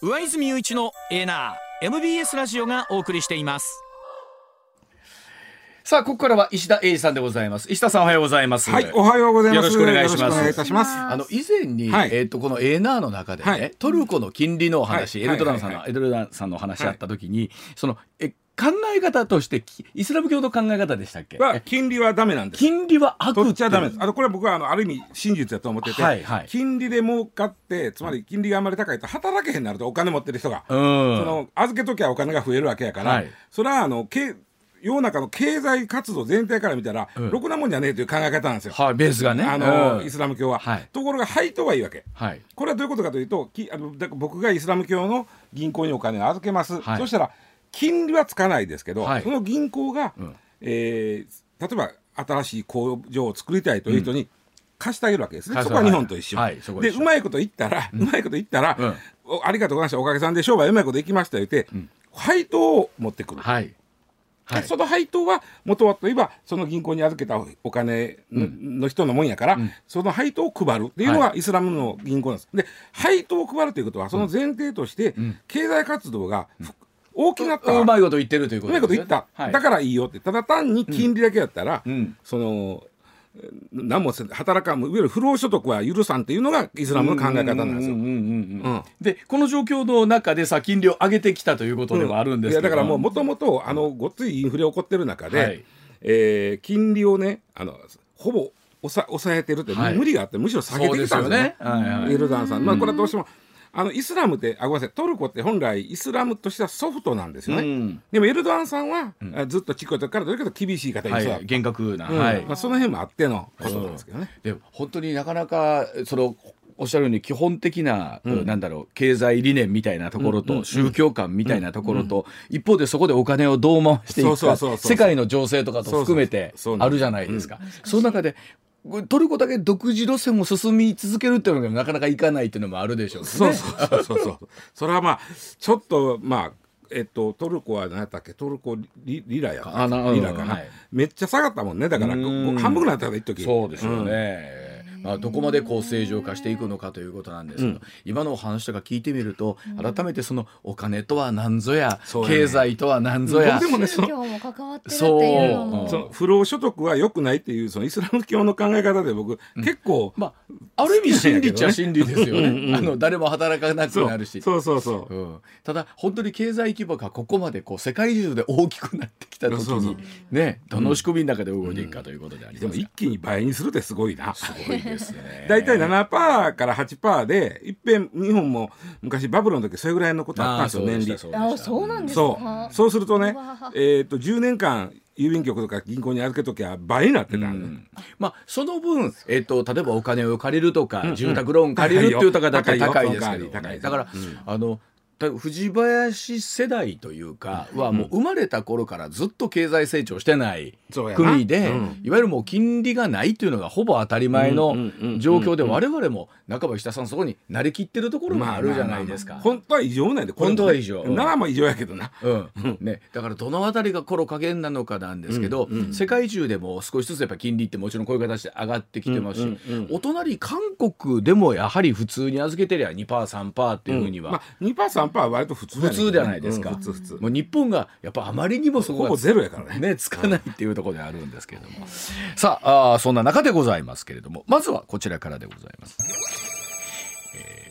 上泉雄一のDeNA MBS ラジオがお送りしています。さあ、ここからは石田英二さんでございます。石田さん、おはようございます。はい、おはようございます。よろしくお願いします。お願いいたします。以前に、このDeNAの中でね、トルコの金利のお話、エルドランさんのお話あった時に、その考え方としてイスラム教の考え方でしたっけは、金利はダメなんです。金利は悪取っちゃダメです。これは僕はある意味真実だと思ってて、金利で儲かって、つまり金利があんまり高いと働けへんなると、お金持ってる人がその預けときゃお金が増えるわけやから、それは世の中の経済活動全体から見たら、ろくなもんじゃねえという考え方なんですよ、ベースがね、イスラム教は。ところが配当はいいわけ。これはどういうことかというと、僕がイスラム教の銀行にお金を預けます。そしたら金利はつかないですけど、その銀行が、例えば新しい工場を作りたいという人に貸してあげるわけですね。そこは日本と一緒で、うまいこと言ったら、ありがとうございました、おかげさんで商売うまいこといきましたと言って、配当を持ってくる。その配当は元はといえば、その銀行に預けたお金の人のもんやから、その配当を配るっていうのがイスラムの銀行なんです。で、配当を配るということは、その前提として経済活動が大きくなった、うまいこと言ってるということですね。うまいこと言った、だからいいよって。ただ単に金利だけだったら、その何も働かん、いわゆる不労所得は許さんっていうのがイスラムの考え方なんですよ。で、この状況の中でさ、金利を上げてきたということではあるんですけど、だからもともとごっついインフレ起こってる中で、金利をね、ほぼ抑えてるって無理があって、むしろ下げてきたんですね、エルドアンさん。これはどうしてもイスラムって、ごめんなさい、トルコって本来イスラムとしてはソフトなんですよね。でもエルドアンさんは、ずっとちっこい時からどれかと厳しい方に、厳格な、その辺もあってのことなんですけどね。でも本当になかなかそのおっしゃるように、基本的な、なんだろう、経済理念みたいなところと、宗教観みたいなところと、一方でそこでお金をどう回していくか、世界の情勢とかと含めてあるじゃないですか。その中でトルコだけ独自路線を進み続けるっていうのがなかなかいかないっていうのもあるでしょうね。それはまあちょっとトルコは何だっけ、トルコリラやかな、めっちゃ下がったもんね。だから半分ぐらいだったから一時。そうですよね。どこまで正常化していくのかということなんですけど、今のお話とか聞いてみると、改めてそのお金とは何ぞや、経済とは何ぞや、宗教も関わってるっていうのも、不労所得は良くないっていう、そのイスラム教の考え方で僕結構、ある意味真理っちゃ真理ですよね。誰も働かなくなるし、ただ本当に経済規模がここまで世界中で大きくなってきた時にね、どの仕組みの中で動いていくかということでありますが、でも一気に倍にするってすごいな。大体 7% から 8% で、いっぺん日本も昔バブルの時それぐらいのことあったんですよ、年利。そうするとね、10年間郵便局とか銀行に預けときゃ倍になってたんで、その分、例えばお金を借りるとか、住宅ローン借りるっていうとかだったら高いですけど、だから藤林世代というかは、もう生まれた頃からずっと経済成長してない国で、いわゆるもう金利がないというのがほぼ当たり前の状況で、我々も半ば石田さんそこに慣れきってるところもあるじゃないですか。本当は異常なんで、本当は異常なあ、まあ異常やけどな、だからどのあたりがこの加減なのかなんですけど、世界中でも少しずつやっぱ金利ってもちろんこういう形で上がってきてますし、お隣韓国でもやはり普通に預けてりゃ 2%3% っていうふうには、2%3%割と普通じゃないですか。もう日本がやっぱあまりにもそこがゼロやからね、つかないっていうところであるんですけれども、さあ、そんな中でございますけれども、まずはこちらからでございます。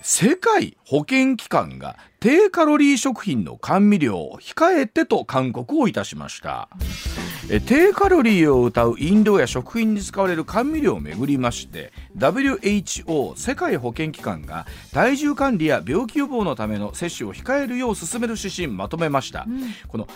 世界保健機関が低カロリー食品の甘味料を控えてと勧告をいたしました。低カロリーを謳う飲料や食品に使われる甘味料をめぐりまして、 WHO 世界保健機関が体重管理や病気予防のための摂取を控えるよう勧める指針をまとめました。この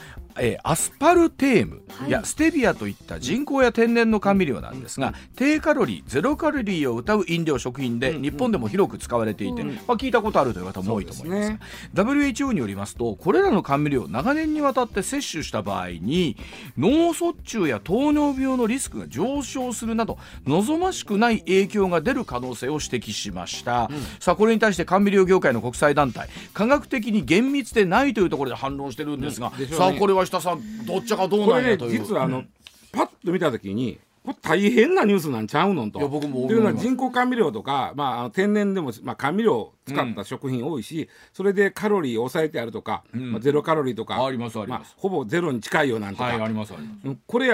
アスパルテームやステビアといった人工や天然の甘味料なんですが、低カロリーゼロカロリーを謳う飲料食品で日本でも広く使われていて、聞いたことあるという方も多いと思いますが、WHO によりますと、これらの甘味料を長年にわたって摂取した場合に、脳卒中や糖尿病のリスクが上昇するなど、望ましくない影響が出る可能性を指摘しました、さあ、これに対して甘味料業界の国際団体、科学的に厳密でないというところで反論してるんですが、さあこれは石田さん、どっちかどうなんやという。これね、実はパッと見たときにこれ大変なニュースなんちゃうのと。いや僕も思います。というのは人工甘味料とか、まあ、天然でも、まあ、甘味料使った食品多いし、うん、それでカロリーを抑えてあるとか、うんまあ、ゼロカロリーとかありますあります、まあ、ほぼゼロに近いよなんとか、はい、ありますあります。これ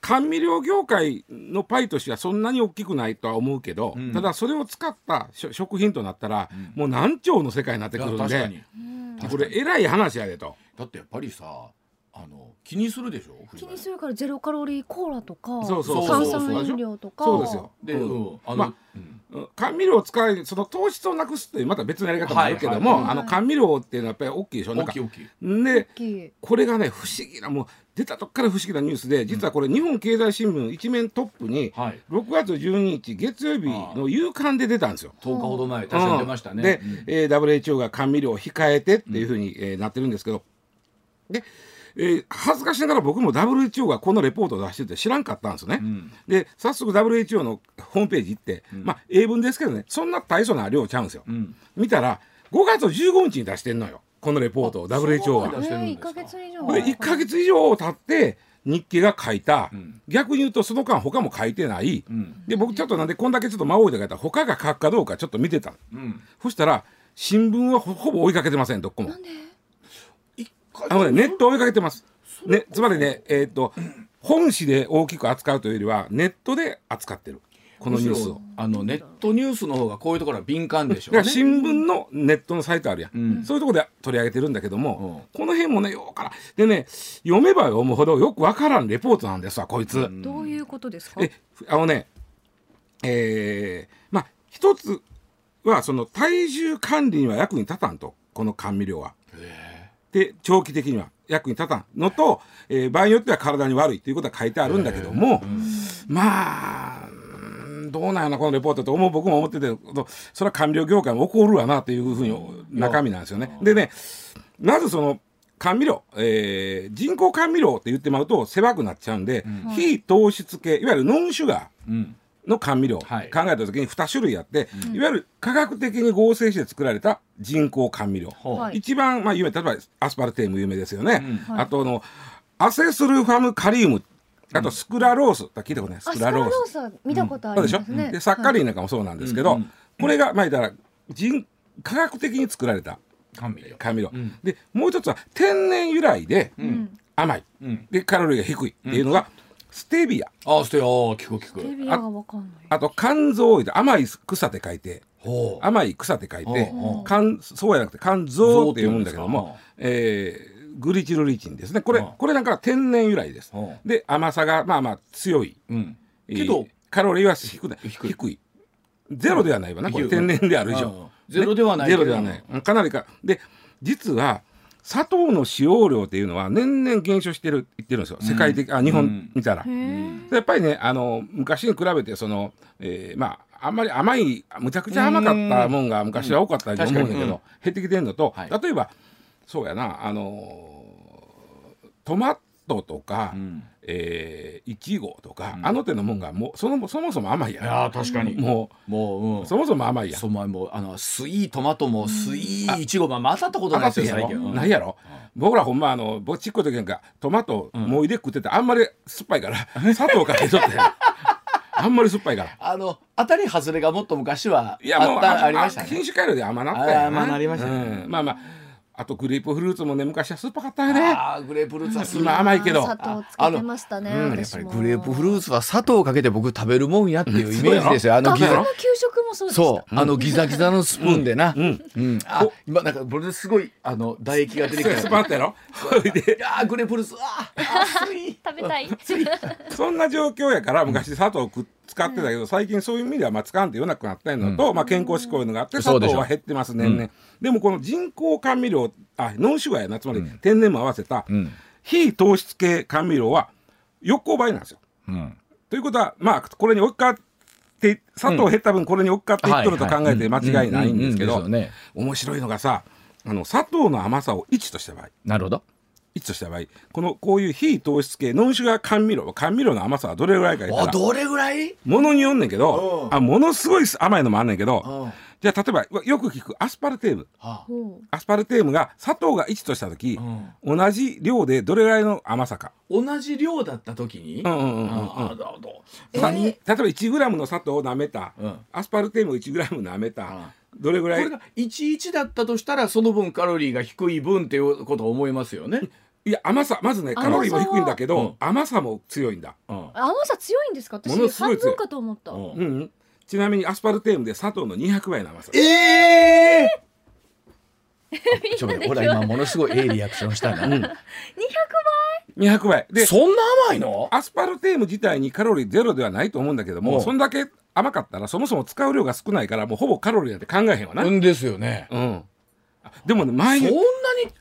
甘味料業界のパイとしてはそんなに大きくないとは思うけど、うん、ただそれを使った食品となったら、うん、もう何兆の世界になってくるんで、確かにこれえらい話やでと。だってやっぱりさ気にするでしょ。気にするからゼロカロリーコーラとか炭酸飲料とか。そうですよ。で、うん、甘味料を使いその糖質をなくすというまた別のやり方もあるけども、はいはいはい、甘味料っていうのはやっぱり大きいでしょ。なんか大きいでこれがね不思議なもう出たとこから不思議なニュースで、実はこれ日本経済新聞一面トップに6月12日月曜日の夕刊で出たんですよ。10日ほど前確かに出ましたね。で、うんWHO が甘味料を控えてっていうふうに、なってるんですけど、で恥ずかしながら僕も WHO がこのレポートを出してて知らんかったんですね、うん、で早速 WHO のホームページ行って、うん、まあ英文ですけどねそんな大層な量ちゃうんですよ、うん、見たら5月15日に出してんのよこのレポートを WHO は。1ヶ月以上これ1ヶ月以上経って日経が書いた、うん、逆に言うとその間他も書いてない、うん、で僕ちょっとなんでこんだけちょっと間を置いて書いたら他が書くかどうかちょっと見てた、うん、そしたら新聞は ほぼ追いかけてません。どこもなんでネットを追いかけてます、ね、つまりね、本誌で大きく扱うというよりはネットで扱ってるこのニュースを。ネットニュースの方がこういうところは敏感でしょうね。だから新聞のネットのサイトあるやん、うん、そういうところで取り上げてるんだけども、うん、この辺もねようからでね読めば読むほどよくわからんレポートなんですわこいつ、うん、どういうことですか。まあ一つはその体重管理には役に立たんとこの甘味料はで長期的には役に立たんのと、場合によっては体に悪いということは書いてあるんだけども、まあどうなんやなこのレポートと僕も思っててそれは甘味料業界も怒るわなというふうに中身なんですよね。でねなぜその甘味料、人工甘味料って言ってもらうと狭くなっちゃうんで、うん、非糖質系いわゆるノンシュガー、うんの甘味料、はい、考えた時に2種類あって、うん、いわゆる科学的に合成して作られた人工甘味料、はい、一番、まあ、有名例えばアスパルテーム有名ですよね、うんはい、あとアセスルファムカリウムあとスクラロース、うん、聞いたことないスクラロースは見たことありますね、うん、でサッカリンなんかもそうなんですけど、はい、これが、まあ、言ったら科学的に作られた甘味料、うん、でもう一つは天然由来で甘い、うん、でカロリーが低いっていうのが、うんステビア。あ、ステビア、聞く。ステビアがわかんない。あと甘草って甘い草って書いて、甘い草って書いて、そうじゃなくて甘草って読むんだけども、グリチルリチンですね。これなんか天然由来です。で甘さがまあまあ強い。うん、けどカロリーは低い。ゼロではないわな。これ天然である以上。ね、ゼロではない。ゼロではない。かなりかで実は。砂糖の使用量っていうのは年々減少してる言ってるんですよ、うん、世界的日本見たら、うん、やっぱりね昔に比べてまああんまり甘いむちゃくちゃ甘かったもんが昔は多かったと思うんだけど、うんうん、減ってきてるのと、はい、例えばそうやなトマトとか、うんイチゴとか、うん、あの手のもんがもうそもそも甘いやん。いや確かにもう、うん、そもそも甘いやん。そももうスイートマトもスイーイチゴも混ざったことないですよ最近、うん、ないやろ、うん、僕らほんま僕ちっこい時なんかトマトもいで食ってて、うん、あんまり酸っぱいから砂糖かけとってあんまり酸っぱいから当たり外れがもっと昔はいやもうありましたね。品種改良で甘なったよね。甘なりましたね、うん、まあまああとグレープフルーツもね昔は酸っぱかったよね。あグレープフルーツは今甘いけど砂糖つけてましたね、うん、やっぱりグレープフルーツは砂糖をかけて僕食べるもんやっていうイメージですよ。学校の給食もそうでした。そう、うん、ギザギザのスプーンでな、うんうんうん、今なんかこれすごい唾液が出てきて酸っぱかったやろグレープフルーツ食べたいそんな状況やから昔砂糖を使ってたけど、うん、最近そういう意味では使うんでよなくなったのと、うんまあ、健康志向のがあって砂糖は減ってますね、うん、でもこの人工甘味料ノンシュガーやなつまり天然も合わせた非糖質系甘味料は横行倍なんですよ、うん、ということはまあこれに置き換わって砂糖減った分これに置き換わっていっとると考えて間違いないんですけど面白いのがさ砂糖の甘さを1とした場合なるほど1とした場合こういう非糖質系ノンシュガー甘味料の甘さはどれぐらいか言ったらどれぐらいものによんねんけどものすごい甘いのもあんねんけどじゃあ例えばよく聞くアスパルテーム、はあ、アスパルテームが砂糖が1とした時、うん、同じ量でどれぐらいの甘さか、同じ量だった時に、例えば1グラムの砂糖をなめた、うん、アスパルテームを1グラムなめた、うん、どれぐらい、これが11だったとしたらその分カロリーが低い分っていうことを思いますよね。いや甘さまずねカロリーも低いんだけど、うん、甘さも強いんだ、うん、甘さ強いんですか、私半分かと思った、うんうん、ちなみにアスパルテームで砂糖の200倍の甘さ。ちょっとほら今ものすごいええリアクションしたな、うん、200倍でそんな甘いの？アスパルテーム自体にカロリーゼロではないと思うんだけども、うん、そんだけ甘かったらそもそも使う量が少ないからもうほぼカロリーなんて考えへんわな。うんですよね。うん。でもね前に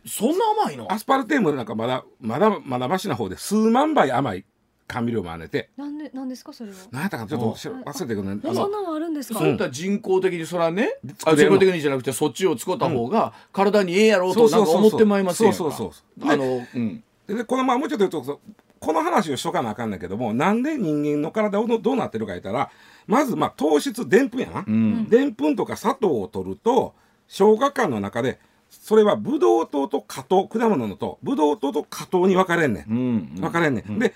そんな甘いの？アスパルテームなんかまだマシな方で数万倍甘い甘味料もあげて。なんですかそれは？何やったかちょっと忘れてくるね。そんなのあるんですか？そういった人工的にそれはね、人工的にじゃなくてそっちを使った方が体にええやろうとなんか思ってまいますよ。そうそうそう。でこのまあもうちょっと言うとこの話をしとかなあかんだけども、なんで人間の体をどうなってるか言ったら、まずまあ糖質でんぷんやな、うん、でんぷんとか砂糖を取ると消化管の中でそれはブドウ糖と果糖、果物の糖、ブドウ糖と果糖に分かれんねん、うん、で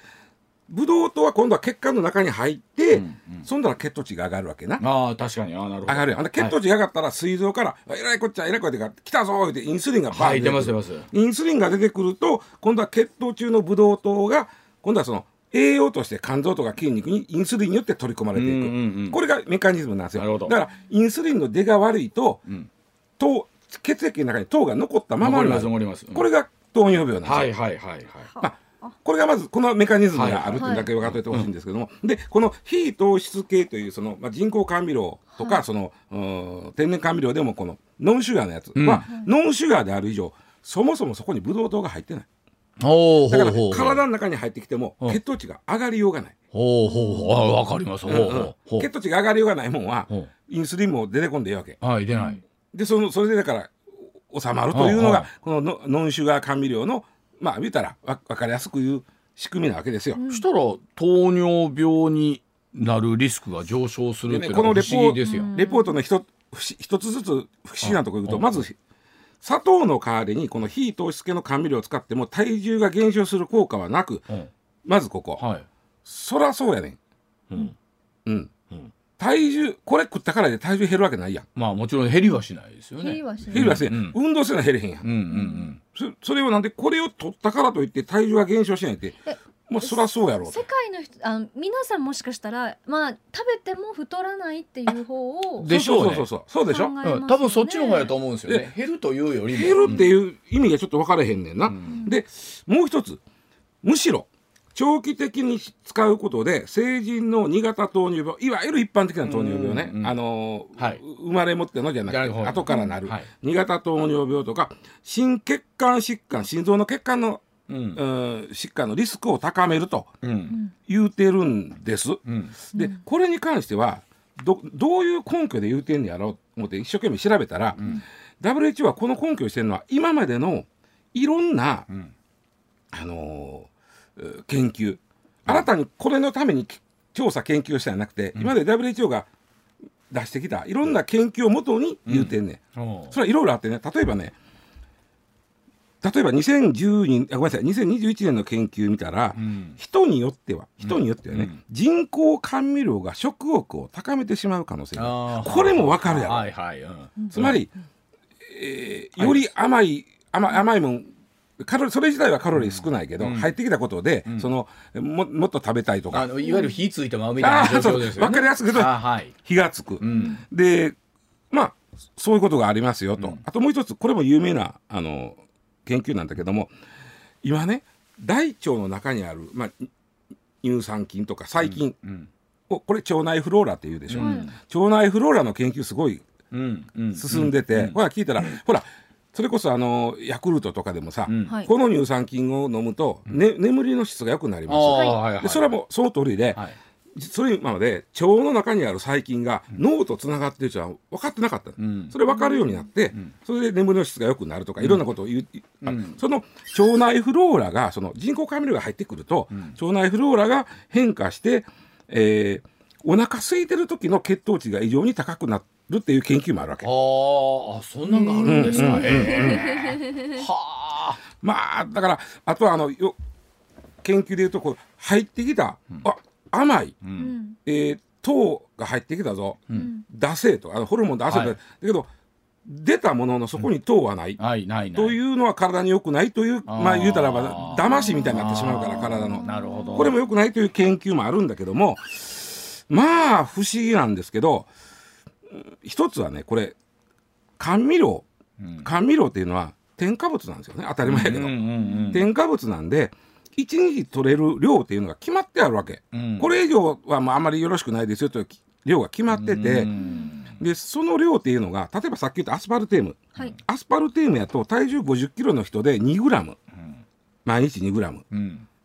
ブドウ糖は今度は血管の中に入って、うんうん、そんだら血糖値が上がるわけな。あ確かに、あなるほど、上がるやん。血糖値が上がったら膵臓から「えらいこっちゃえらいこっちゃ来たぞ」ってインスリンがバーン出てくる、はい、インスリンが出てくると今度は血糖中のブドウ糖が今度はその栄養として肝臓とか筋肉にインスリンによって取り込まれていく、これがメカニズムなんですよ。だからインスリンの出が悪いと、うん、血液の中に糖が残ったままになる、これが糖尿病なんですよ。はいはいはいはい、まあこれがまずこのメカニズムがあるっていうだけ分かっておいてほしいんですけども、でこの非糖質系というその、まあ、人工甘味料とか、はい、その天然甘味料でもこのノンシュガーのやつ、うん、まあ、ノンシュガーである以上そもそもそこにブドウ糖が入ってない。だから体の中に入ってきても血糖値が上がりようがない。ほうほうほう、あ、わかります。血糖値が上がりようがないもんはインスリンも出てこんでいいわけ。はい、出ない。でそれでだから収まるというのがこのノンシュガー甘味料のまあ見たら分かりやすく言う仕組みなわけですよ。したら糖尿病になるリスクが上昇するっていうのが不思議ですよ。レポートの一つずつ不思議なところ言うと、まず砂糖の代わりにこの非糖質系の甘味料を使っても体重が減少する効果はなく、うん、まずここ、はい、そらそうやねん、うんうんうん、体重これ食ったからで体重減るわけないやん。まあもちろん減りはしないですよね。減りはしない、うん、運動せな減れへんやん、うんうんうん、それをなんでこれを取ったからといって体重が減少しないってまあそらそうやろう。世界の人皆さんもしかしたらまあ食べても太らないっていう方をでしょうね。そうでしょ、うん、多分そっちの方やと思うんですよね。減るというよりも減るっていう意味がちょっと分からへんねんな、うん、でもう一つ、むしろ長期的に使うことで成人の2型糖尿病、いわゆる一般的な糖尿病ね、生まれ持ってのじゃなくて後からなる2型糖尿病とか心血管疾患、心臓の血管の疾患のリスクを高めると言うてるんです、うん、でこれに関しては どういう根拠で言うてんやろうと思って一生懸命調べたら、うん、WHO はこの根拠をしてるのは今までのいろんな、うん、研究、新たにこれのために調査研究をしたんじゃなくて、うん、今まで WHO が出してきたいろんな研究をもとに言うてんね、うん、それはいろいろあってね、例えば2021年の研究見たら、うん、人によってはね、うん、人工甘味料が食欲を高めてしまう可能性が、これも分かるやろ、はいはい、うん、つまり、より甘いもん、それ自体はカロリー少ないけど、うん、入ってきたことで、うん、その もっと食べたいとか、いわゆる火ついたままみたいな状況ですよね。分かりやすく言うと、はい、火がつく、うん、でまあそういうことがありますよと、うん、あともう一つ、これも有名な研究なんだけども、今ね大腸の中にある、まあ、乳酸菌とか細菌を、これ腸内フローラっていうでしょ、うん、腸内フローラの研究すごい進んでて、ほら聞いたら、ほらそれこそヤクルトとかでもさ、うん、この乳酸菌を飲むと、ね、眠りの質が良くなります。でそれはもうその通りで、はい、それまで腸の中にある細菌が脳とつながってる人は分かってなかった、うん、それ分かるようになって、うん、それで眠りの質が良くなるとかいろんなことを言う、うん、その腸内フローラがその人工甘味料が入ってくると、うん、腸内フローラが変化して、お腹空いてる時の血糖値が異常に高くなるっていう研究もあるわけ。あ、そんなのがあるんですか。はあ。まあだからあとは研究でいうとこう入ってきた、あ、甘い、糖が入ってきたぞ、出せとホルモン出せとだけど出たもののそこに糖はないというのは体に良くないという、まあ言うたらば騙しみたいになってしまうから体のこれも良くないという研究もあるんだけども、まあ不思議なんですけど、一つはねこれ甘味料っていうのは添加物なんですよね。当たり前やけど添加物なんで1日取れる量っていうのが決まってあるわけ、これ以上はまああまりよろしくないですよという量が決まってて、でその量っていうのが例えばさっき言ったアスパルテーム、アスパルテームやと体重50キロの人で2グラム、毎日2グラム、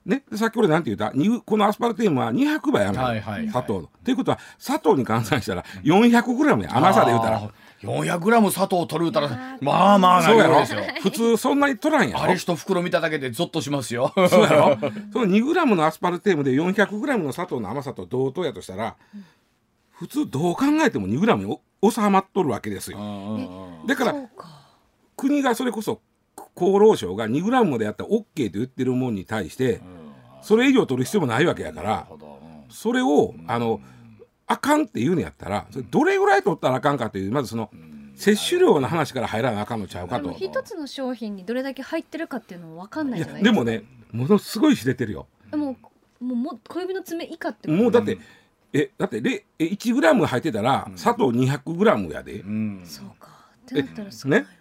ね、さっきこれなんて言った、このアスパルテームは200倍甘い砂糖の。ということは砂糖に換算したら400グラムや、甘さで言うたら。400グラム砂糖を取るうたらまあまあな量ですよ。普通そんなに取らんやろ。あれ一袋見ただけでゾッとしますよ。そうやろ。その2グラムのアスパルテームで400グラムの砂糖の甘さと同等やとしたら、普通どう考えても2グラムに収まっとるわけですよ。だから国がそれこそ厚労省が2グラムまでやったら OK と言ってるもんに対してそれ以上取る必要もないわけやから、それをあかんっていうのやったら、それどれぐらい取ったらあかんかという、まずその摂取量の話から入らなあかんのちゃうかと。一つの商品にどれだけ入ってるかっていうのも分かんないじゃないですか。でもね、ものすごい知れてるよ。もう小指の爪以下ってこと。もうだって1グラム入ってたら砂糖200グラムやで。そうか。ってなったら少ないのか。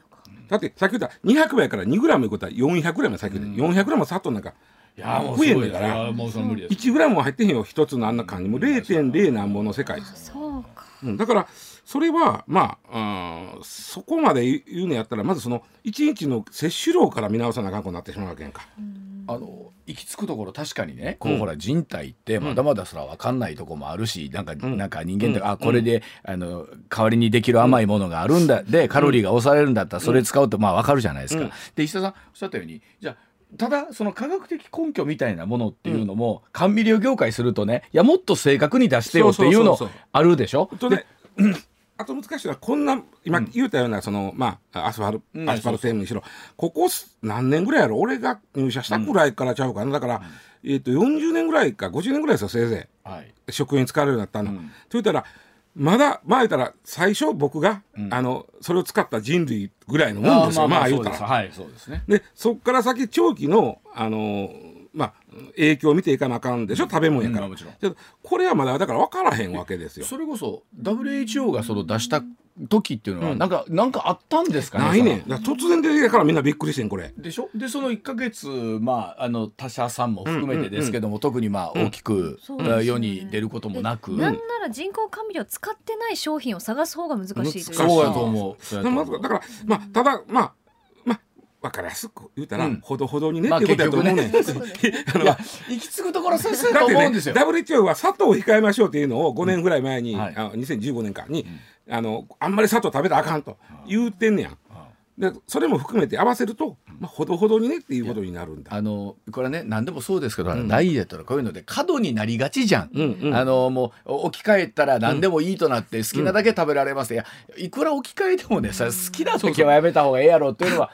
だってさっき言った200倍から2グラムいうことは400グラム、さっき言った400グラム砂糖なんか。いやもうすごいから1グラムは入ってへんよ、一つのあんな感じも 0.0 なんぼの世界です。だからそれはまあそこまで言うのやったら、まずその1日の摂取量から見直さなあかんことになってしまうわけやんか。行き着くところ確かにね、こうほら人体ってまだまだそれは分かんないとこもあるし、なんか人間ってあこれで代わりにできる甘いものがあるんだでカロリーが抑えるんだったらそれ使うとまあ分かるじゃないですか。で石田さんおっしゃったように、じゃあただその科学的根拠みたいなものっていうのも甘味料業界するとね、いやもっと正確に出してよっていうのあるでしょ。あと難しいのはこんな今言うたようなそのまあアスパルテームにしろ、ここ何年ぐらいやろ、俺が入社したくらいからちゃうかな、だから40年ぐらいか50年ぐらいですよせいぜい食品使われるようになったの。と言ったらまだ前から最初僕がそれを使った人類ぐらいのもんですよ、まあ言うたら。でそっから先長期の影響を見ていかなあかんでしょ、食べ物やから。これはまだだから分からへんわけですよ。それこそ WHO がその出した時っていうのはなんかあったんですかね。ないね。突然出てからみんなびっくりしてんこれでしょ。でその1ヶ月まあ他社さんも含めてですけども、特にまあ大きく世に出ることもなく、なんなら人工甘味料を使ってない商品を探す方が難しいという。そうやと思う。だからまあただ分かりやすく言うたらほどほどにねってことだと思うねん。行き着くところそうすると思うんですよ。WHO は砂糖を控えましょうっていうのを5年ぐらい前に2015年間にあんまり砂糖食べたらあかんと言うてんねやん。でそれも含めて合わせると、まあ、ほどほどにねっていうことになるんだ。これね何でもそうですけど、ダイエットのこういうので過度になりがちじゃん。もう置き換えたら何でもいいとなって好きなだけ食べられます、いやいくら置き換えてもね、それ好きな時はやめた方がええやろっていうのは。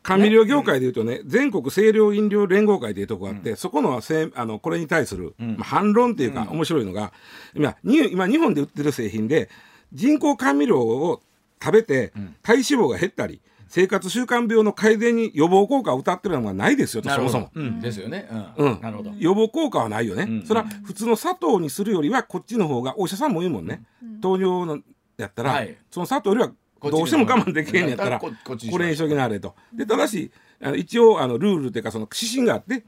甘味料業界でいうとね、全国清涼飲料連合会というとこがあって、そこのこれに対する反論というか面白いのが、今日本で売ってる製品で人工甘味料を食べて体脂肪が減ったり生活習慣病の改善に予防効果を謳ってるのがないですよと。そもそもですよね。予防効果はないよね。それは普通の砂糖にするよりはこっちの方がお医者さんも言うもんね、糖尿のやったらその砂糖よりはどうしても我慢できへんやったらこれにしときなあれと。でただし一応ルールというかその指針があって、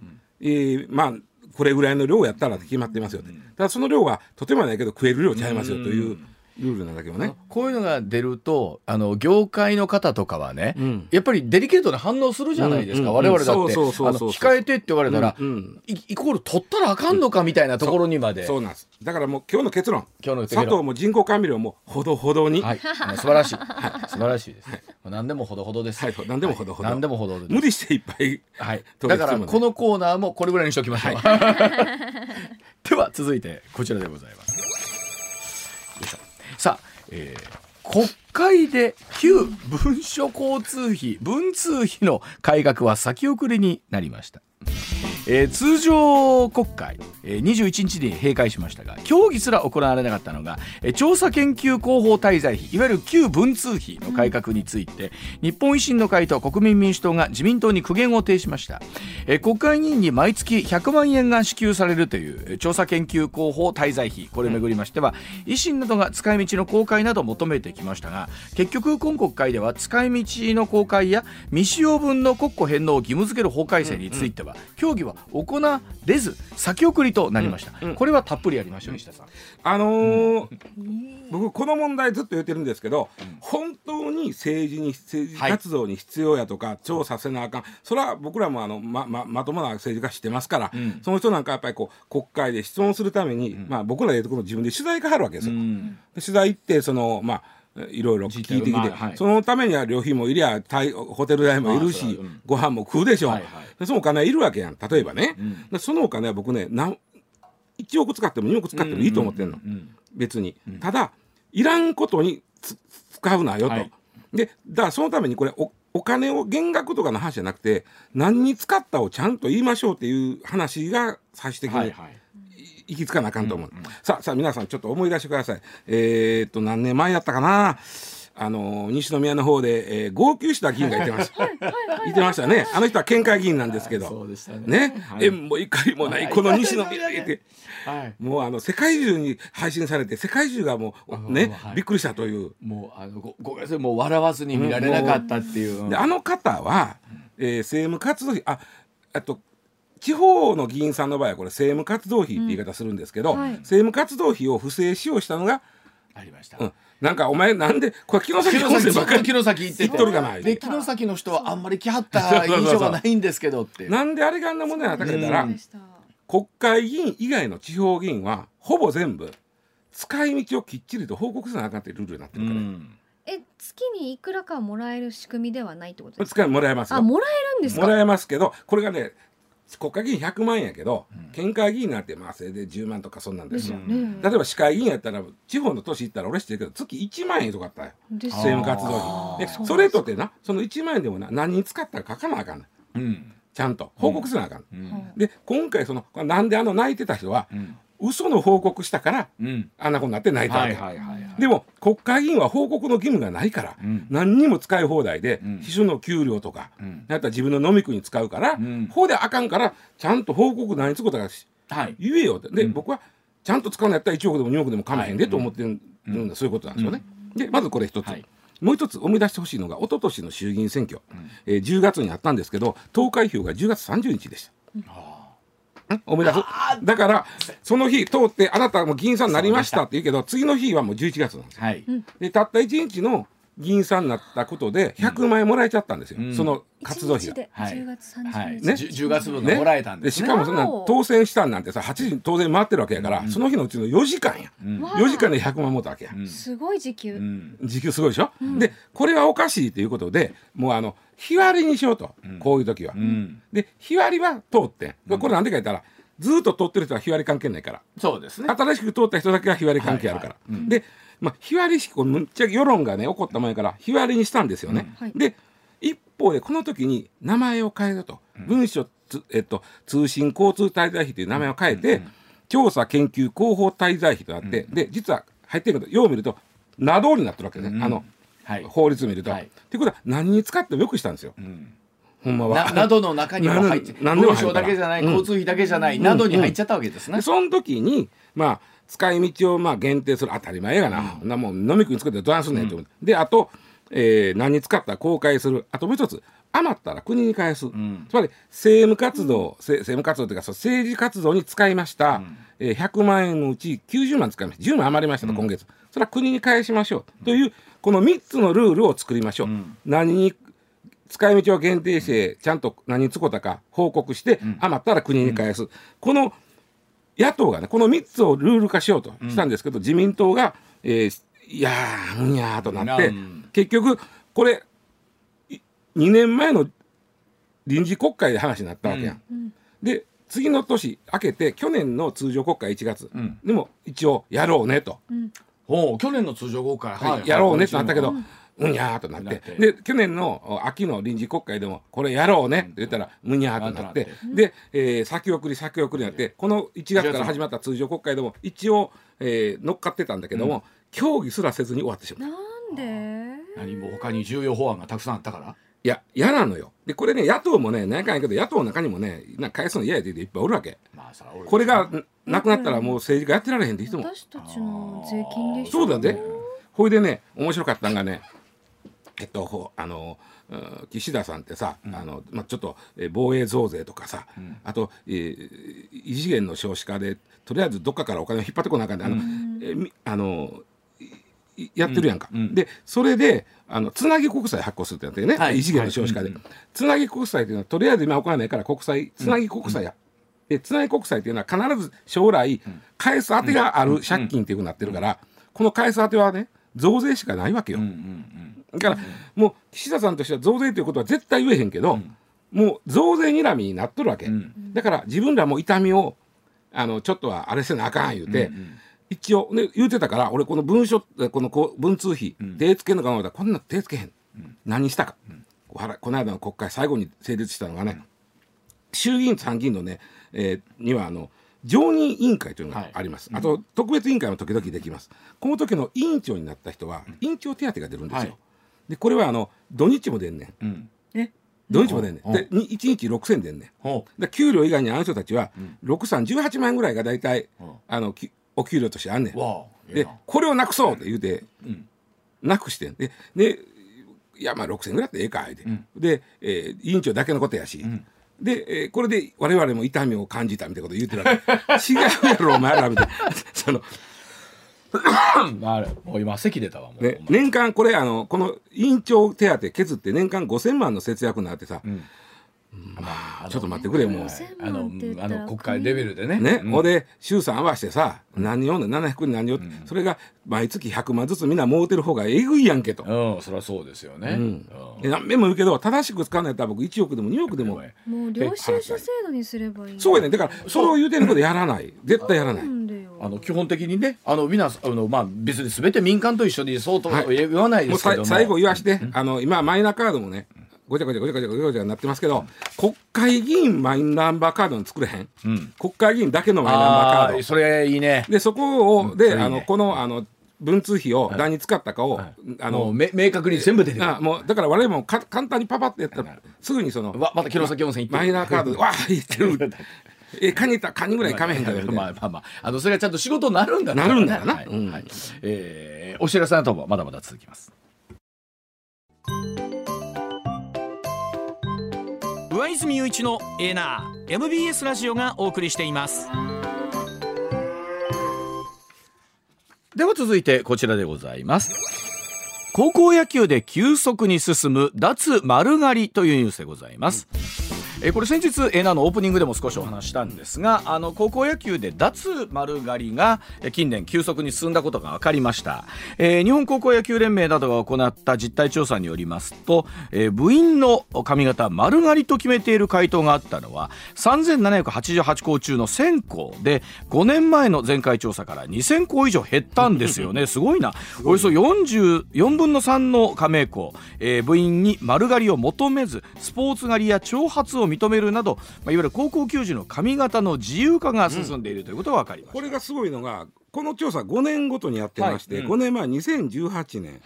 まあこれぐらいの量やったら決まってますよって。ただその量はとてもないけど食える量ちゃいますよというルールなんだけどね。こういうのが出ると業界の方とかはね、やっぱりデリケートな反応するじゃないですか。我々だって控えてって言われたらイコール取ったらあかんのかみたいなところにまで。そうなんです。だからもう今日の結論、砂糖も人工甘味料もほどほどに。素晴らしい、素晴らしいです。何でもほどほどです。何でもほどほど。何でもほどほど。無理していっぱい。はい。だからこのコーナーもこれぐらいにしておきましょう。では続いてこちらでございます。さあ、国会で旧文書交通費、文通費の改革は先送りになりました。通常国会、21日に閉会しましたが、協議すら行われなかったのが、調査研究広報滞在費、いわゆる旧文通費の改革について、日本維新の会と国民民主党が自民党に苦言を呈しました。国会議員に毎月100万円が支給されるという調査研究広報滞在費、これをめぐりましては維新などが使い道の公開などを求めてきましたが、結局今国会では使い道の公開や未使用分の国庫返納を義務付ける法改正については、協議は行われず先送りとなりました。これはたっぷりやりましょう、石田さん。僕この問題ずっと言ってるんですけど、本当に政治活動に必要やとか調査せなあかん、それは僕らもまともな政治家知ってますから、その人なんかやっぱりこう国会で質問するために、僕らでいうところ自分で取材があるわけですよ。取材行っていろいろ聞いてきて、そのためには旅費もいりゃホテル代もいるし、ご飯も食うでしょ、でそのお金はいるわけやん、例えばね、でそのお金は僕ね、1億使っても2億使ってもいいと思ってんの、別に、ただいらんことに使うなよと、でだからそのためにこれお金を減額とかの話じゃなくて、何に使ったをちゃんと言いましょうっていう話が最終的に、行き着かなあかんと思う、さあ皆さんちょっと思い出してください。何年前やったかな、西宮の方で、号泣した議員がいてましたいてましたね。あの人は県会議員なんですけど、そうでしたね、縁も怒りもない、この西宮って、もう世界中に配信されて、世界中がもうね、びっくりしたという、もうごめんなさい、もう笑わずに見られなかったっていう、であの方は、政務活動費、あと地方の議員さんの場合はこれ政務活動費って言い方するんですけど、政務活動費を不正使用したのがありました。なんかお前なんでこれ城崎行って行っとるかないで、城崎の人はあんまり来はった印象がないんですけどって、なんであれがあんな問題になったかったら、国会議員以外の地方議員はほぼ全部使い道をきっちりと報告せなあかんってルールになってるから、月にいくらかもらえる仕組みではないってことですか？もらえますよ。あ、もらえるんですか？もらえますけど、これがね、国会議員100万やけど、県会議員なんてそれで10万とかそんなんですよ。例えば市会議員やったら、地方の都市行ったら俺知ってるけど月1万円とかあったよ、政務活動費で。それとってな、その1万円でも何に使ったか書かなあかん、ちゃんと報告せなあかん、で今回なんで泣いてた人は嘘の報告したから、あんなことになって泣いたわけ。でも国会議員は報告の義務がないから、何にも使い放題で、秘書の給料とか、あとは自分の飲み食いに使うから、法であかんからちゃんと報告何つことか言えよって、で僕はちゃんと使うのやったら1億でも2億でもかまへんでと思ってるんだ、そういうことなんですよね。でまずこれ一つ、もう一つ思い出してほしいのが一昨年の衆議院選挙、10月にあったんですけど、投開票が10月30日でした。思い出す。だからその日通ってあなたも議員さんになりましたって言うけど、次の日はもう11月なんですよ、でたった1日の議員さんになったことで100万円もらえちゃったんですよ、その活動費が10月分もらえたんです。しかもそんな当選したんなんてさ、8時に当然回ってるわけやから、その日のうちの4時間や、4時間で100万もったわけや。すごい時給、時給すごいでしょ。でこれはおかしいということで、もう日割りにしようと、こういう時は。で日割りは通ってん、これなんでか言ったら、ずっと通ってる人は日割り関係ないから。そうですね、新しく通った人だけは日割り関係あるから、で日割りしこうむっちゃ世論がね起こった前から日割りにしたんですよね、で一方でこの時に名前を変えると、文書通信交通滞在費という名前を変えて、調査研究広報滞在費となって、で実は入ってることよう見るとなどになってるわけね、法律見ると。ってことは何に使ってもよくしたんですよ、ほんまは。などの中にも入って、文書だけじゃない、交通費だけじゃない、などに入っちゃったわけですね。その時に使い道を限定する、当たり前やがな、もう飲み食いに作ってどうすんねんと。であと何に使ったら公開する、あともう一つ余ったら国に返す、つまり政務活動というか政治活動に使いました100万円のうち90万使いました、10万余りましたと、今月それは国に返しましょうという、この3つのルールを作りましょう。何に使い道を限定してちゃんと何に使ったか報告して、余ったら国に返す。この野党がね、この3つをルール化しようとしたんですけど、自民党がいやーんやーとなって、結局これ2年前の臨時国会で話になったわけやん、で次の年明けて去年の通常国会1月、でも一応やろうねと、去年の通常国会やろうねってなったけど、うんやーとなって、で去年の秋の臨時国会でもこれやろうねって言ったらむにゃーとなって、で、先送りになって、この1月から始まった通常国会でも一応、乗っかってたんだけども、協議すらせずに終わってしまった。なんで？何も他に重要法案がたくさんあったから。いや、嫌なのよ。で、これね、野党もね、何回やけど、野党の中にもね、なんか返すの嫌やって言っていっぱいおるわけ。これがなくなったら、もう政治家やってられへんって人も。私たちの税金でしょ。そうだね。ほいでね、面白かったんがね、岸田さんってさ、ちょっと防衛増税とかさ、あと異次元の少子化でとりあえずどっかからお金を引っ張ってこなあかんで、やってるやんか。でそれでつなぎ国債発行するってやってね、異次元の少子化でつなぎ国債っていうのはとりあえず今お金ないから国債つなぎ国債や。つなぎ国債っていうのは必ず将来返すあてがある借金っていうふうになってるから、この返すあてはね増税しかないわけよ。だからもう岸田さんとしては増税ということは絶対言えへんけど、もう増税睨みになっとるわけ、だから自分らも痛みをちょっとはあれせなあかん言うて、一応、ね、言うてたから、俺この文書この文通費手つけんのかなと思ったら、こんなの手つけへん、何したか、この間の国会最後に成立したのがね、衆議院参議院のね、には常任委員会というのがあります、あと特別委員会も時々できます。この時の委員長になった人は委員長手当が出るんですよ、でこれは土日も出んねん、土日も出んねんで1日6000出んねん。給料以外にあの人たちは6318万円ぐらいが大体お給料としてあんねんで、これをなくそうって言うてなくしてんで、いやまあ6000ぐらいってええかで、委員長だけのことやし、でこれで我々も痛みを感じたみたいなこと言うてるわけ。違うやろお前らみたいな、そのもう今席出たわもう、ね、年間これこの委員長手当削って年間5000万の節約になってさ、まあちょっと待ってくれ、もう国会レベルでね、ほんで衆参合わせてさ何を700に何を、それが毎月100万ずつみんな儲てる方がえぐいやんけと。そりゃそうですよね。何べんも言うけど正しく使わないと僕1億でも2億でももう領収書制度にすればいい。そうやね、だからそれを言うてることやらない、絶対やらない。基本的にね、皆別に全て民間と一緒にそうと言わないですけども、最後言わして、今マイナカードもねごちゃごちゃごちゃごちゃごちゃになってますけど、国会議員マイナンバーカードに作れへん、国会議員だけのマイナンバーカード、それいいね。でそこをでこの文通費を何に使ったかを明確に全部出てくる。もうだから我々も簡単にパパってやったらすぐにそのまた城崎温泉行ってマイナーカードでわー言ってる。カニぐらい噛めへんからね。まあまあまあそれはちゃんと仕事になるんだな。なるんだよな。お知らせのとこまだまだ続きます。上泉雄一のDeNA MBS ラジオがお送りしています。では続いてこちらでございます。高校野球で急速に進む脱丸刈りというニュースでございます。これ先日DeNAのオープニングでも少しお話したんですが、高校野球で脱丸刈りが近年急速に進んだことが分かりました、日本高校野球連盟などが行った実態調査によりますと、部員の髪型丸刈りと決めている回答があったのは3788校中の1000校で、5年前の前回調査から2000校以上減ったんですよね。すごいな。およそ44分の3の加盟校、部員に丸刈りを求めずスポーツ刈りや長髪を認めるなど、いわゆる高校球児の髪型の自由化が進んでいるということが分かりました。これがすごいのが、この調査5年ごとにやってまして、5年前2018年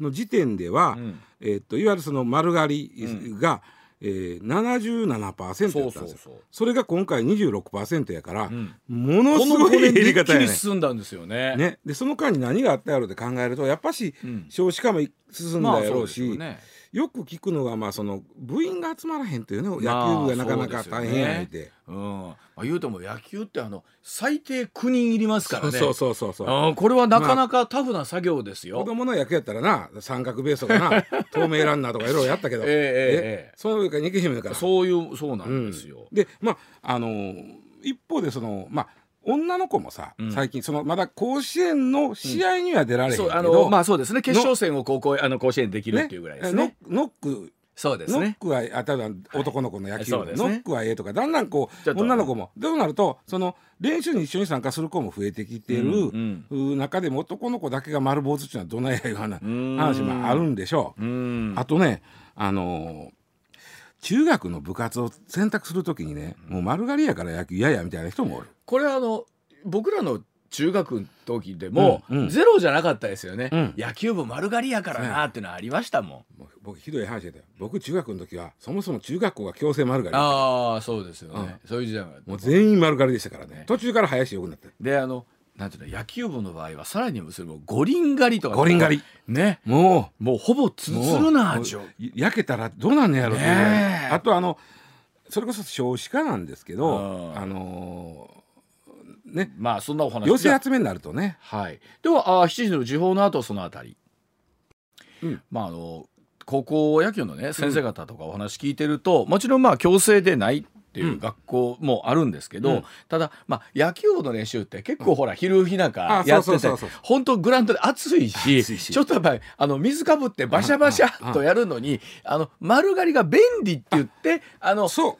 の時点では、いわゆるその丸刈りが、77% だったんですよ。それが今回 26% やから、ものすごい減り方やね。進んだんですよね。ね。でその間に何があったやろうって考えると、やっぱし少子化も進んだやろうし。よく聞くのが、その部員が集まらへんというね、野球部がなかなか大変やって、言うても野球って最低9人いりますからね。これはなかなかタフな作業ですよ。子供の野球やったらな、三角ベースとかな透明ランナーとかいろいろやったけど、そういうか肉姫だからそうなんですよ。で一方で女の子もさ、最近まだ甲子園の試合には出られへんけど、そうですね、決勝戦を甲子園できるっていうぐらいですね。ノックそうですね、ノックはただ男の子の野球部、はい、ノックはとかだんだんこう女の子もどうなるとその練習に一緒に参加する子も増えてきている、うんうん、中でも男の子だけが丸坊主っていうのはどないやいう話もあるんでしょう。あとね中学の部活を選択するときにね、もう丸刈りやから野球嫌やみたいな人もおる。これは僕らの中学の時でも、うんうん、ゼロじゃなかったですよね、うん、野球部丸刈りやからなってのはありましたもん。僕ひどい話だよ。僕中学の時はそもそも中学校が強制丸刈り。ああそうですよね、うん、そういう時代もある。もう全員丸刈りでしたからね。途中から林良くなってでなんていうの野球部の場合はさらにそれも五輪狩りとか五輪狩りね、もうほぼつるな焼けたらどうなんのやろうね。あとそれこそ少子化なんですけどね、まあそんなお話寄せ集めになるとね。はい、では7時の時報の後そのあたり、うん、まあ高校野球のね先生方とかお話聞いてると、うん、もちろんまあ強制でないっていう学校もあるんですけど、うん、ただ、まあ、野球部の練習って結構ほら、うん、昼日なんかやってて本当グラウンドで暑いしちょっとやっぱり水かぶってバシャバシャとやるのに丸刈りが便利って言って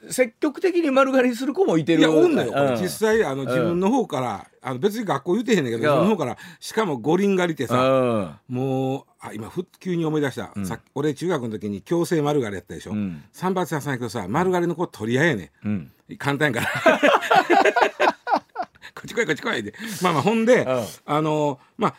積極的に丸刈りする子もいてる。いや、女よ、うん、実際自分の方から、うん、別に学校言ってへんねんけど、うん、自分の方からしかも五輪刈りってさ、うん、もう今急に思い出した、うん、俺中学の時に強制丸刈りやったでしょ、うん、散髪屋さんやけどさ丸刈りの子取り合えねん、うん、簡単やからこっち来いこっち来いでまあほんで、うん、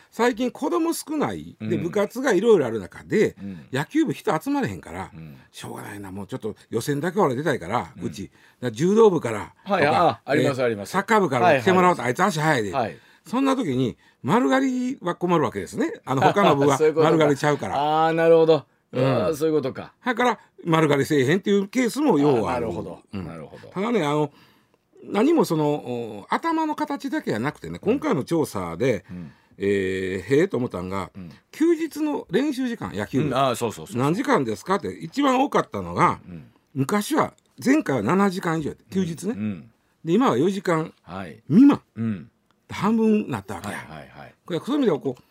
最近子供少ないで部活がいろいろある中で、うん、野球部人集まれへんから、うん、しょうがないなもうちょっと予選だけ俺出たいから、うん、だから柔道部からとか、はい、ありますあります、サッカー部から来てもらおうと、はいはい、あいつ足早いで、はい、そんな時に丸刈りは困るわけですね。他の部は丸刈りちゃうからああなるほど、うん、そういうことか。だから丸刈りせえへんっていうケースも要はある。なるほど、うん、なるほど。ただね何も頭の形だけじゃなくてね、今回の調査で、うん、へえと思ったんが、うん、休日の練習時間野球、うん、何時間ですかって一番多かったのが、うん、昔は前回は7時間以上休日ね、うんうん、で今は4時間未満、はい、うん、半分になったわけや、はいはいはい、これそういう意味ではこう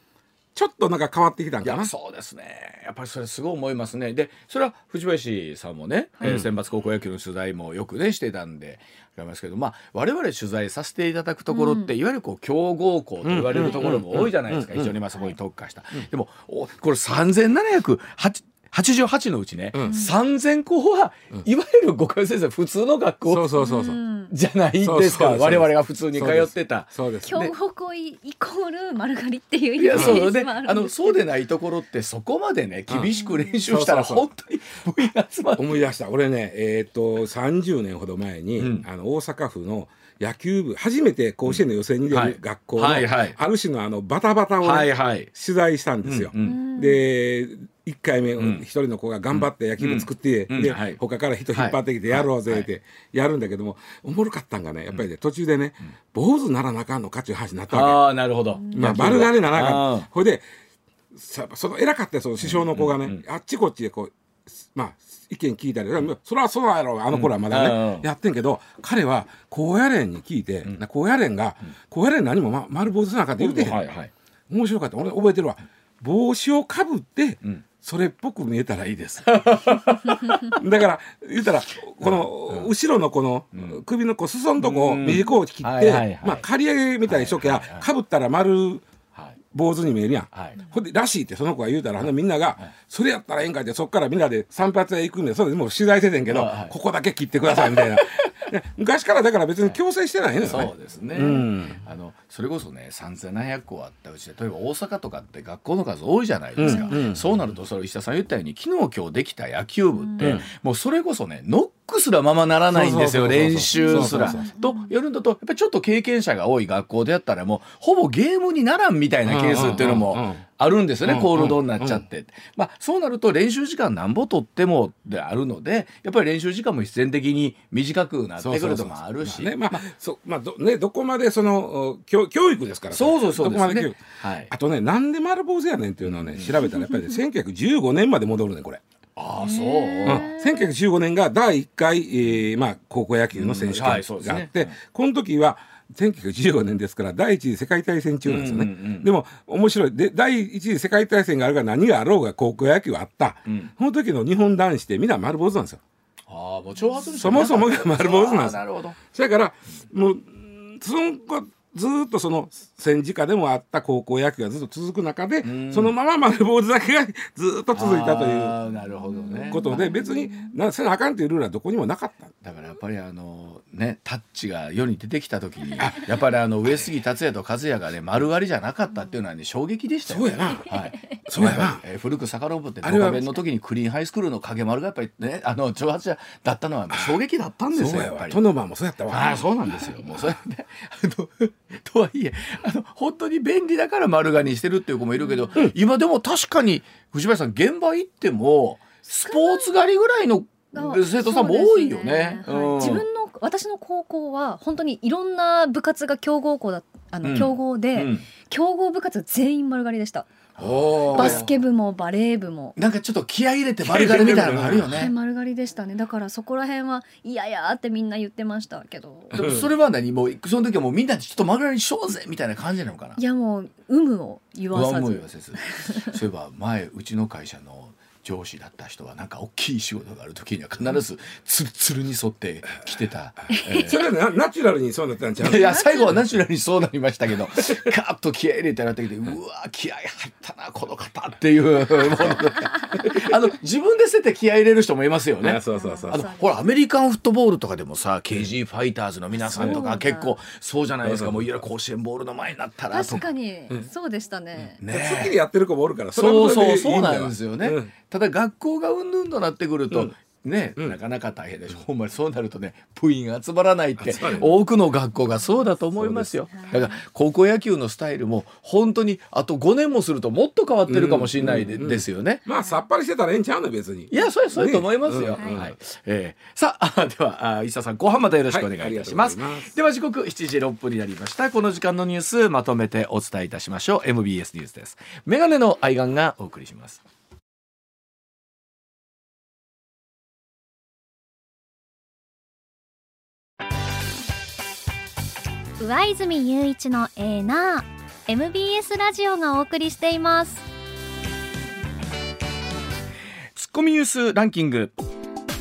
ちょっとなんか変わってきたんかな。いやそうですね、やっぱりそれすごい思いますね。でそれは藤林さんもね、うん、選抜高校野球の取材もよくねしてたんでありますけど、まあ我々取材させていただくところって、うん、いわゆるこう強豪校と言われるところも多いじゃないですか、うんうんうんうん、非常にまあそこに特化した、うん、でもこれ3788のうちね、うん、3000校はいわゆる五回先生普通の学校、うん、そうじゃないですか、我々が普通に通ってた。そうです、強豪校イコール丸刈りっていうイメージもあるんですけど、そうでないところってそこまでね厳しく練習したら本当に部員集まって。思い出した俺ね、30年ほど前に、うん、大阪府の野球部初めて甲子園の予選に出る学校の、うんはいはいはい、ある種のバタバタを、ねはいはい、取材したんですよ、うんうん、で1回目、うん、1人の子が頑張って野球部作って、うんうん、で、はい、他から人引っ張ってきてやろうぜってやるんだけども、はいはい、おもろかったんがねやっぱりね、うん、途中でね、うん、坊主ならなかんのかっていう話になったわけ。ああなるほど、まあ、丸刈りならなかんほいでその偉かったその師匠の子がね、うんうんうん、あっちこっちでこうまあ意見聞いたり、うん、そらそうやろ頃はまだね、うん、やってんけど彼は高野連に聞いて、うん、高野連何も、丸坊主なんかって言うてへん、はいはい、面白かった。俺覚えてるわ、帽子をかぶって、うん、それっぽく見えたらいいですだから言ったらこの後ろのこの首の裾のとこを短く切って、うんまあ、刈り上げみたいにしとけや、はいはいはい、かぶったら丸坊主に見えるやん、はい、ほんでらしいってその子が言うたら、みんなが、はい、それやったらええんかってそっからみんなで散髪へ行くんで、それでもう取材しててんけど、はい、ここだけ切ってくださいみたいな昔からだから別に強制してないのよね、はい、そうですね、うん、それこそね3700校あったうちで例えば大阪とかって学校の数多いじゃないですか、うんうん、そうなるとそれ石田さん言ったように昨日今日できた野球部って、うん、もうそれこそねノックすらままならないんですよ、練習すらとよるんだとやっぱりちょっと経験者が多い学校でやったらもうほぼゲームにならんみたいなケースっていうのも、うんうんうんうんあるんですよね、うんうん、コールドになっちゃって、うんうんまあ、そうなると練習時間なんぼとってもであるのでやっぱり練習時間も必然的に短くなってくるともあるしどこまでその教育ですから、そうですね、どこまで教育、はい、あとねなんで丸坊主やねんっていうのをね、うん、調べたらやっぱり、ね、1915年まで戻るねこれ。ああそう、うん、1915年が第1回、高校野球の選手権があって、うんはいねうん、この時は1915年ですから第一次世界大戦中なんですよね、うんうんうん、でも面白いで第一次世界大戦があるから何があろうが高校野球はあった、うん、その時の日本男子ってみんな丸坊主なんですよ。あもう挑発ですよね、そもそもが丸坊主なんです。なるほど。だからもうそのずっとその戦時下でもあった高校野球がずっと続く中で、うん、そのまま丸坊主だけがずっと続いたということで、別にせなあかんというルールはどこにもなかった。だからやっぱりね、タッチが世に出てきた時にやっぱり上杉達也と和也がね丸刈りじゃなかったっていうのはね衝撃でしたよね。そうやな、はい、そうやな、古く遡ってドカベンの時にクリーンハイスクールの影丸がやっぱりね挑発者だったのは衝撃だったんですよ。やっぱりトノマもそうやったわ。あそうなんですよ。もうそれでとはいえ本当に便利だから丸刈りにしてるっていう子もいるけど、うん、今でも確かに藤林さん現場行ってもスポーツ刈りぐらいの生徒さんも多いよね。そうですね、はい、自分の私の高校は本当にいろんな部活が強豪校だ強豪で、うん、強豪部活全員丸刈りでした。バスケ部もバレー部もなんかちょっと気合い入れて丸刈りみたいなのがあるよね。はい、丸刈りでしたね。だからそこら辺はいやいやってみんな言ってましたけど、うん、それは何もうその時はもうみんなちょっと丸刈りにしようぜみたいな感じなのかな。いやもう有無を言わさず、そういえば前うちの会社の上司だった人はなんか大きい仕事がある時には必ずツルツルに沿って来てた、それはナチュラルにそうなったんちゃう。いや最後はナチュラルにそうなりましたけどカーッと気合い入れてなってきてうわ気合い入ったなこの方っていうもの自分で捨てて気合い入れる人もいますよね。そうそうそう、ほらアメリカンフットボールとかでもさ KG ファイターズの皆さんとか結構そうじゃないですか。もういわゆる甲子園ボールの前になったら確かに、うん、そうでしたね。好きでやってる子もおるからそうなんですよね、うん。ただ学校がうんぬんとなってくると、うんね、うん、なかなか大変でしょ。ほんまにそうなるとね部員集まらないって多くの学校がそうだと思いますよ。だから高校野球のスタイルも本当にあと5年もするともっと変わってるかもしれないですよね、うんうんうん、まあさっぱりしてたらええんちゃうの別に。いやそれそうと思いますよ、ね、はい、さあでは伊佐さん後半またよろしくお願いいたします、はい、では時刻7時6分になりました。この時間のニュースまとめてお伝えいたしましょう。 MBS ニュースです。メガネのアイガンがお送りします。上泉雄一のDeNA MBS ラジオがお送りしています。ツッコミニュースランキング。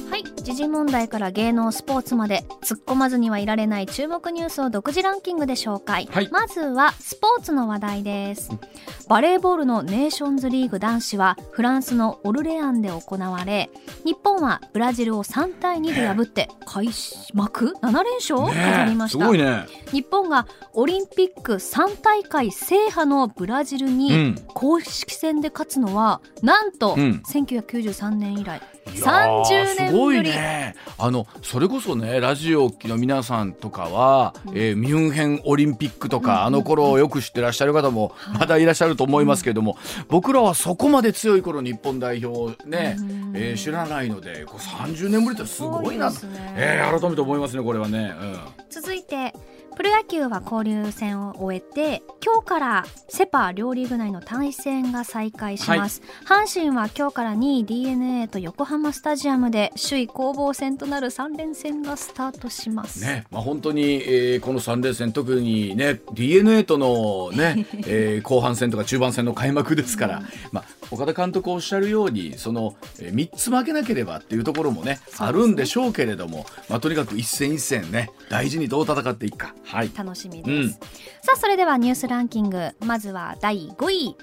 はい、時事問題から芸能スポーツまで突っ込まずにはいられない注目ニュースを独自ランキングで紹介、はい、まずはスポーツの話題です。バレーボールのネーションズリーグ男子はフランスのオルレアンで行われ、日本はブラジルを3対2で破って開幕7連勝を飾りました、ね、すごいね。日本がオリンピック3大会制覇のブラジルに公式戦で勝つのはなんと1993年以来30年ぶり、うん、すごいね。それこそねラジオの皆さんとかは、ミュンヘンオリンピックとか、うん、あの頃をよく知ってらっしゃる方もまだいらっしゃると思いますけれども、うん、僕らはそこまで強い頃日本代表ね、知らないのでこう30年ぶりってすごいなと、ね、改めて思いますねこれはね、うん、続いてプロ野球は交流戦を終えて今日からセパ両リーグ内の対戦が再開します、はい、阪神は今日から2位 DeNA と横浜スタジアムで首位攻防戦となる3連戦がスタートします、ね。まあ、本当に、この3連戦特に、ね、DeNA との、ね後半戦とか中盤戦の開幕ですから、うん、まあ、岡田監督おっしゃるようにその、3つ負けなければっていうところも、ね、あるんでしょうけれども、まあ、とにかく一戦一戦、ね、大事にどう戦っていくか、はい、楽しみです、うん。さあそれではニュースランキング、まずは第5位。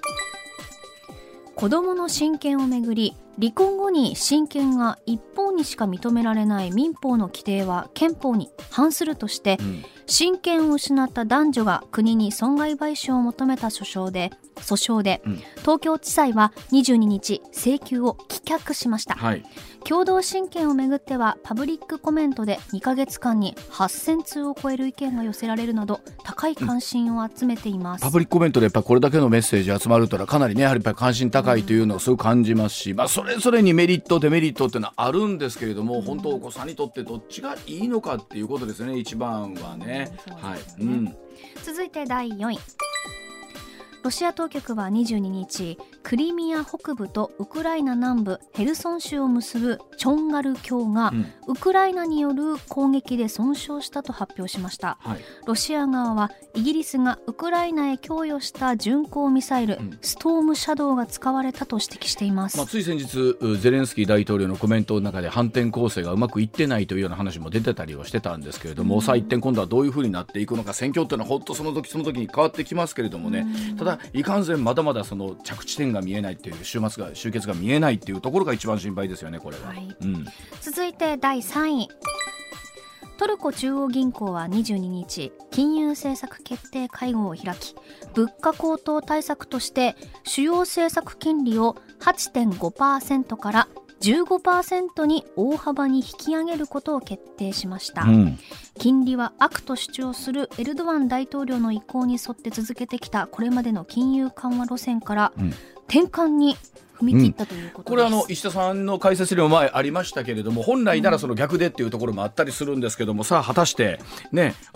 子どもの親権をめぐり離婚後に親権が一方にしか認められない民法の規定は憲法に反するとして、うん、親権を失った男女が国に損害賠償を求めた訴訟で、うん、東京地裁は22日請求を棄却しました、はい。共同親権をめぐってはパブリックコメントで2ヶ月間に8000通を超える意見が寄せられるなど高い関心を集めています、うん、パブリックコメントでやっぱこれだけのメッセージ集まるとかなりねやはり関心高いというのをすごく感じますし、うん、まあ、それぞれにメリットデメリットっていうのはあるんですけれども、うん、本当お子さんにとってどっちがいいのかっていうことですよね一番はね、うん、はい、うん、続いて第4位。ロシア当局は22日クリミア北部とウクライナ南部ヘルソン州を結ぶチョンガル橋が、ウクライナによる攻撃で損傷したと発表しました、はい、ロシア側はイギリスがウクライナへ供与した巡航ミサイル、ストームシャドウが使われたと指摘しています、つい先日ゼレンスキー大統領のコメントの中で反転攻勢がうまくいってないというような話も出てたりはしてたんですけれども、さあ一転今度はどういうふうになっていくのか、戦況というのは本当その時その時に変わってきますけれどもね、ただいかんせんまだまだその着地点が見えないという終結が見えないというところが一番心配ですよねこれは、はい、続いて第3位、トルコ中央銀行は22日金融政策決定会合を開き、物価高騰対策として主要政策金利を 8.5% から 15% に大幅に引き上げることを決定しました、金利は悪と主張するエルドアン大統領の意向に沿って続けてきたこれまでの金融緩和路線から、転換に踏み切ったということです。これは石田さんの解説にも前ありましたけれども、本来ならその逆でっていうところもあったりするんですけども、さあ果たして、ね、エ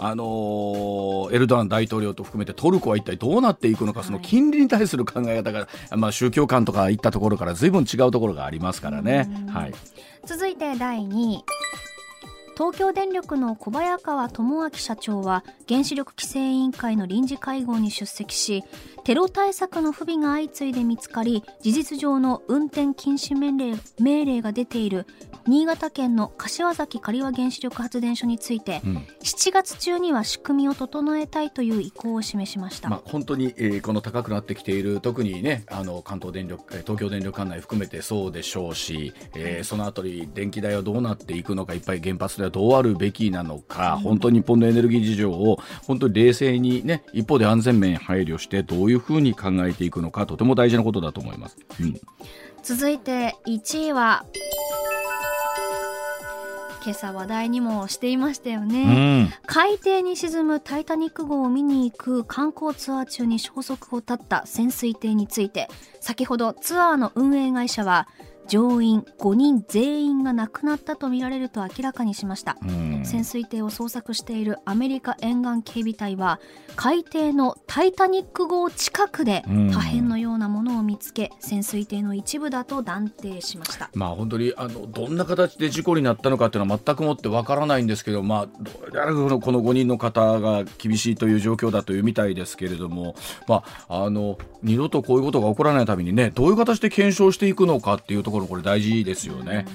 ルドアン大統領と含めてトルコは一体どうなっていくのか、その金利に対する考え方が、宗教観とかいったところから随分違うところがありますからね、はい、続いて第2位、東京電力の小早川智明社長は原子力規制委員会の臨時会合に出席し、テロ対策の不備が相次いで見つかり、事実上の運転禁止命令が出ている新潟県の柏崎刈羽原子力発電所について、7月中には仕組みを整えたいという意向を示しました、本当に、この高くなってきている特に、ね、東京電力管内含めてそうでしょうし、そのあたり電気代はどうなっていくのか、いっぱい原発でどうあるべきなのか、本当に日本のエネルギー事情を本当に冷静に、ね、一方で安全面配慮してどういうふうに考えていくのか、とても大事なことだと思います、続いて1位は、今朝話題にもしていましたよね、海底に沈むタイタニック号を見に行く観光ツアー中に消息を絶った潜水艇について、先ほどツアーの運営会社は乗員5人全員が亡くなったとみられると明らかにしました。潜水艇を捜索しているアメリカ沿岸警備隊は、海底のタイタニック号近くで破片のようなものを見つけ、潜水艇の一部だと断定しました。本当にどんな形で事故になったのかというのは全くもってわからないんですけど、どうやらこの5人の方が厳しいという状況だというみたいですけれども、二度とこういうことが起こらないためにね、どういう形で検証していくのかっていうところ、これ大事ですよね。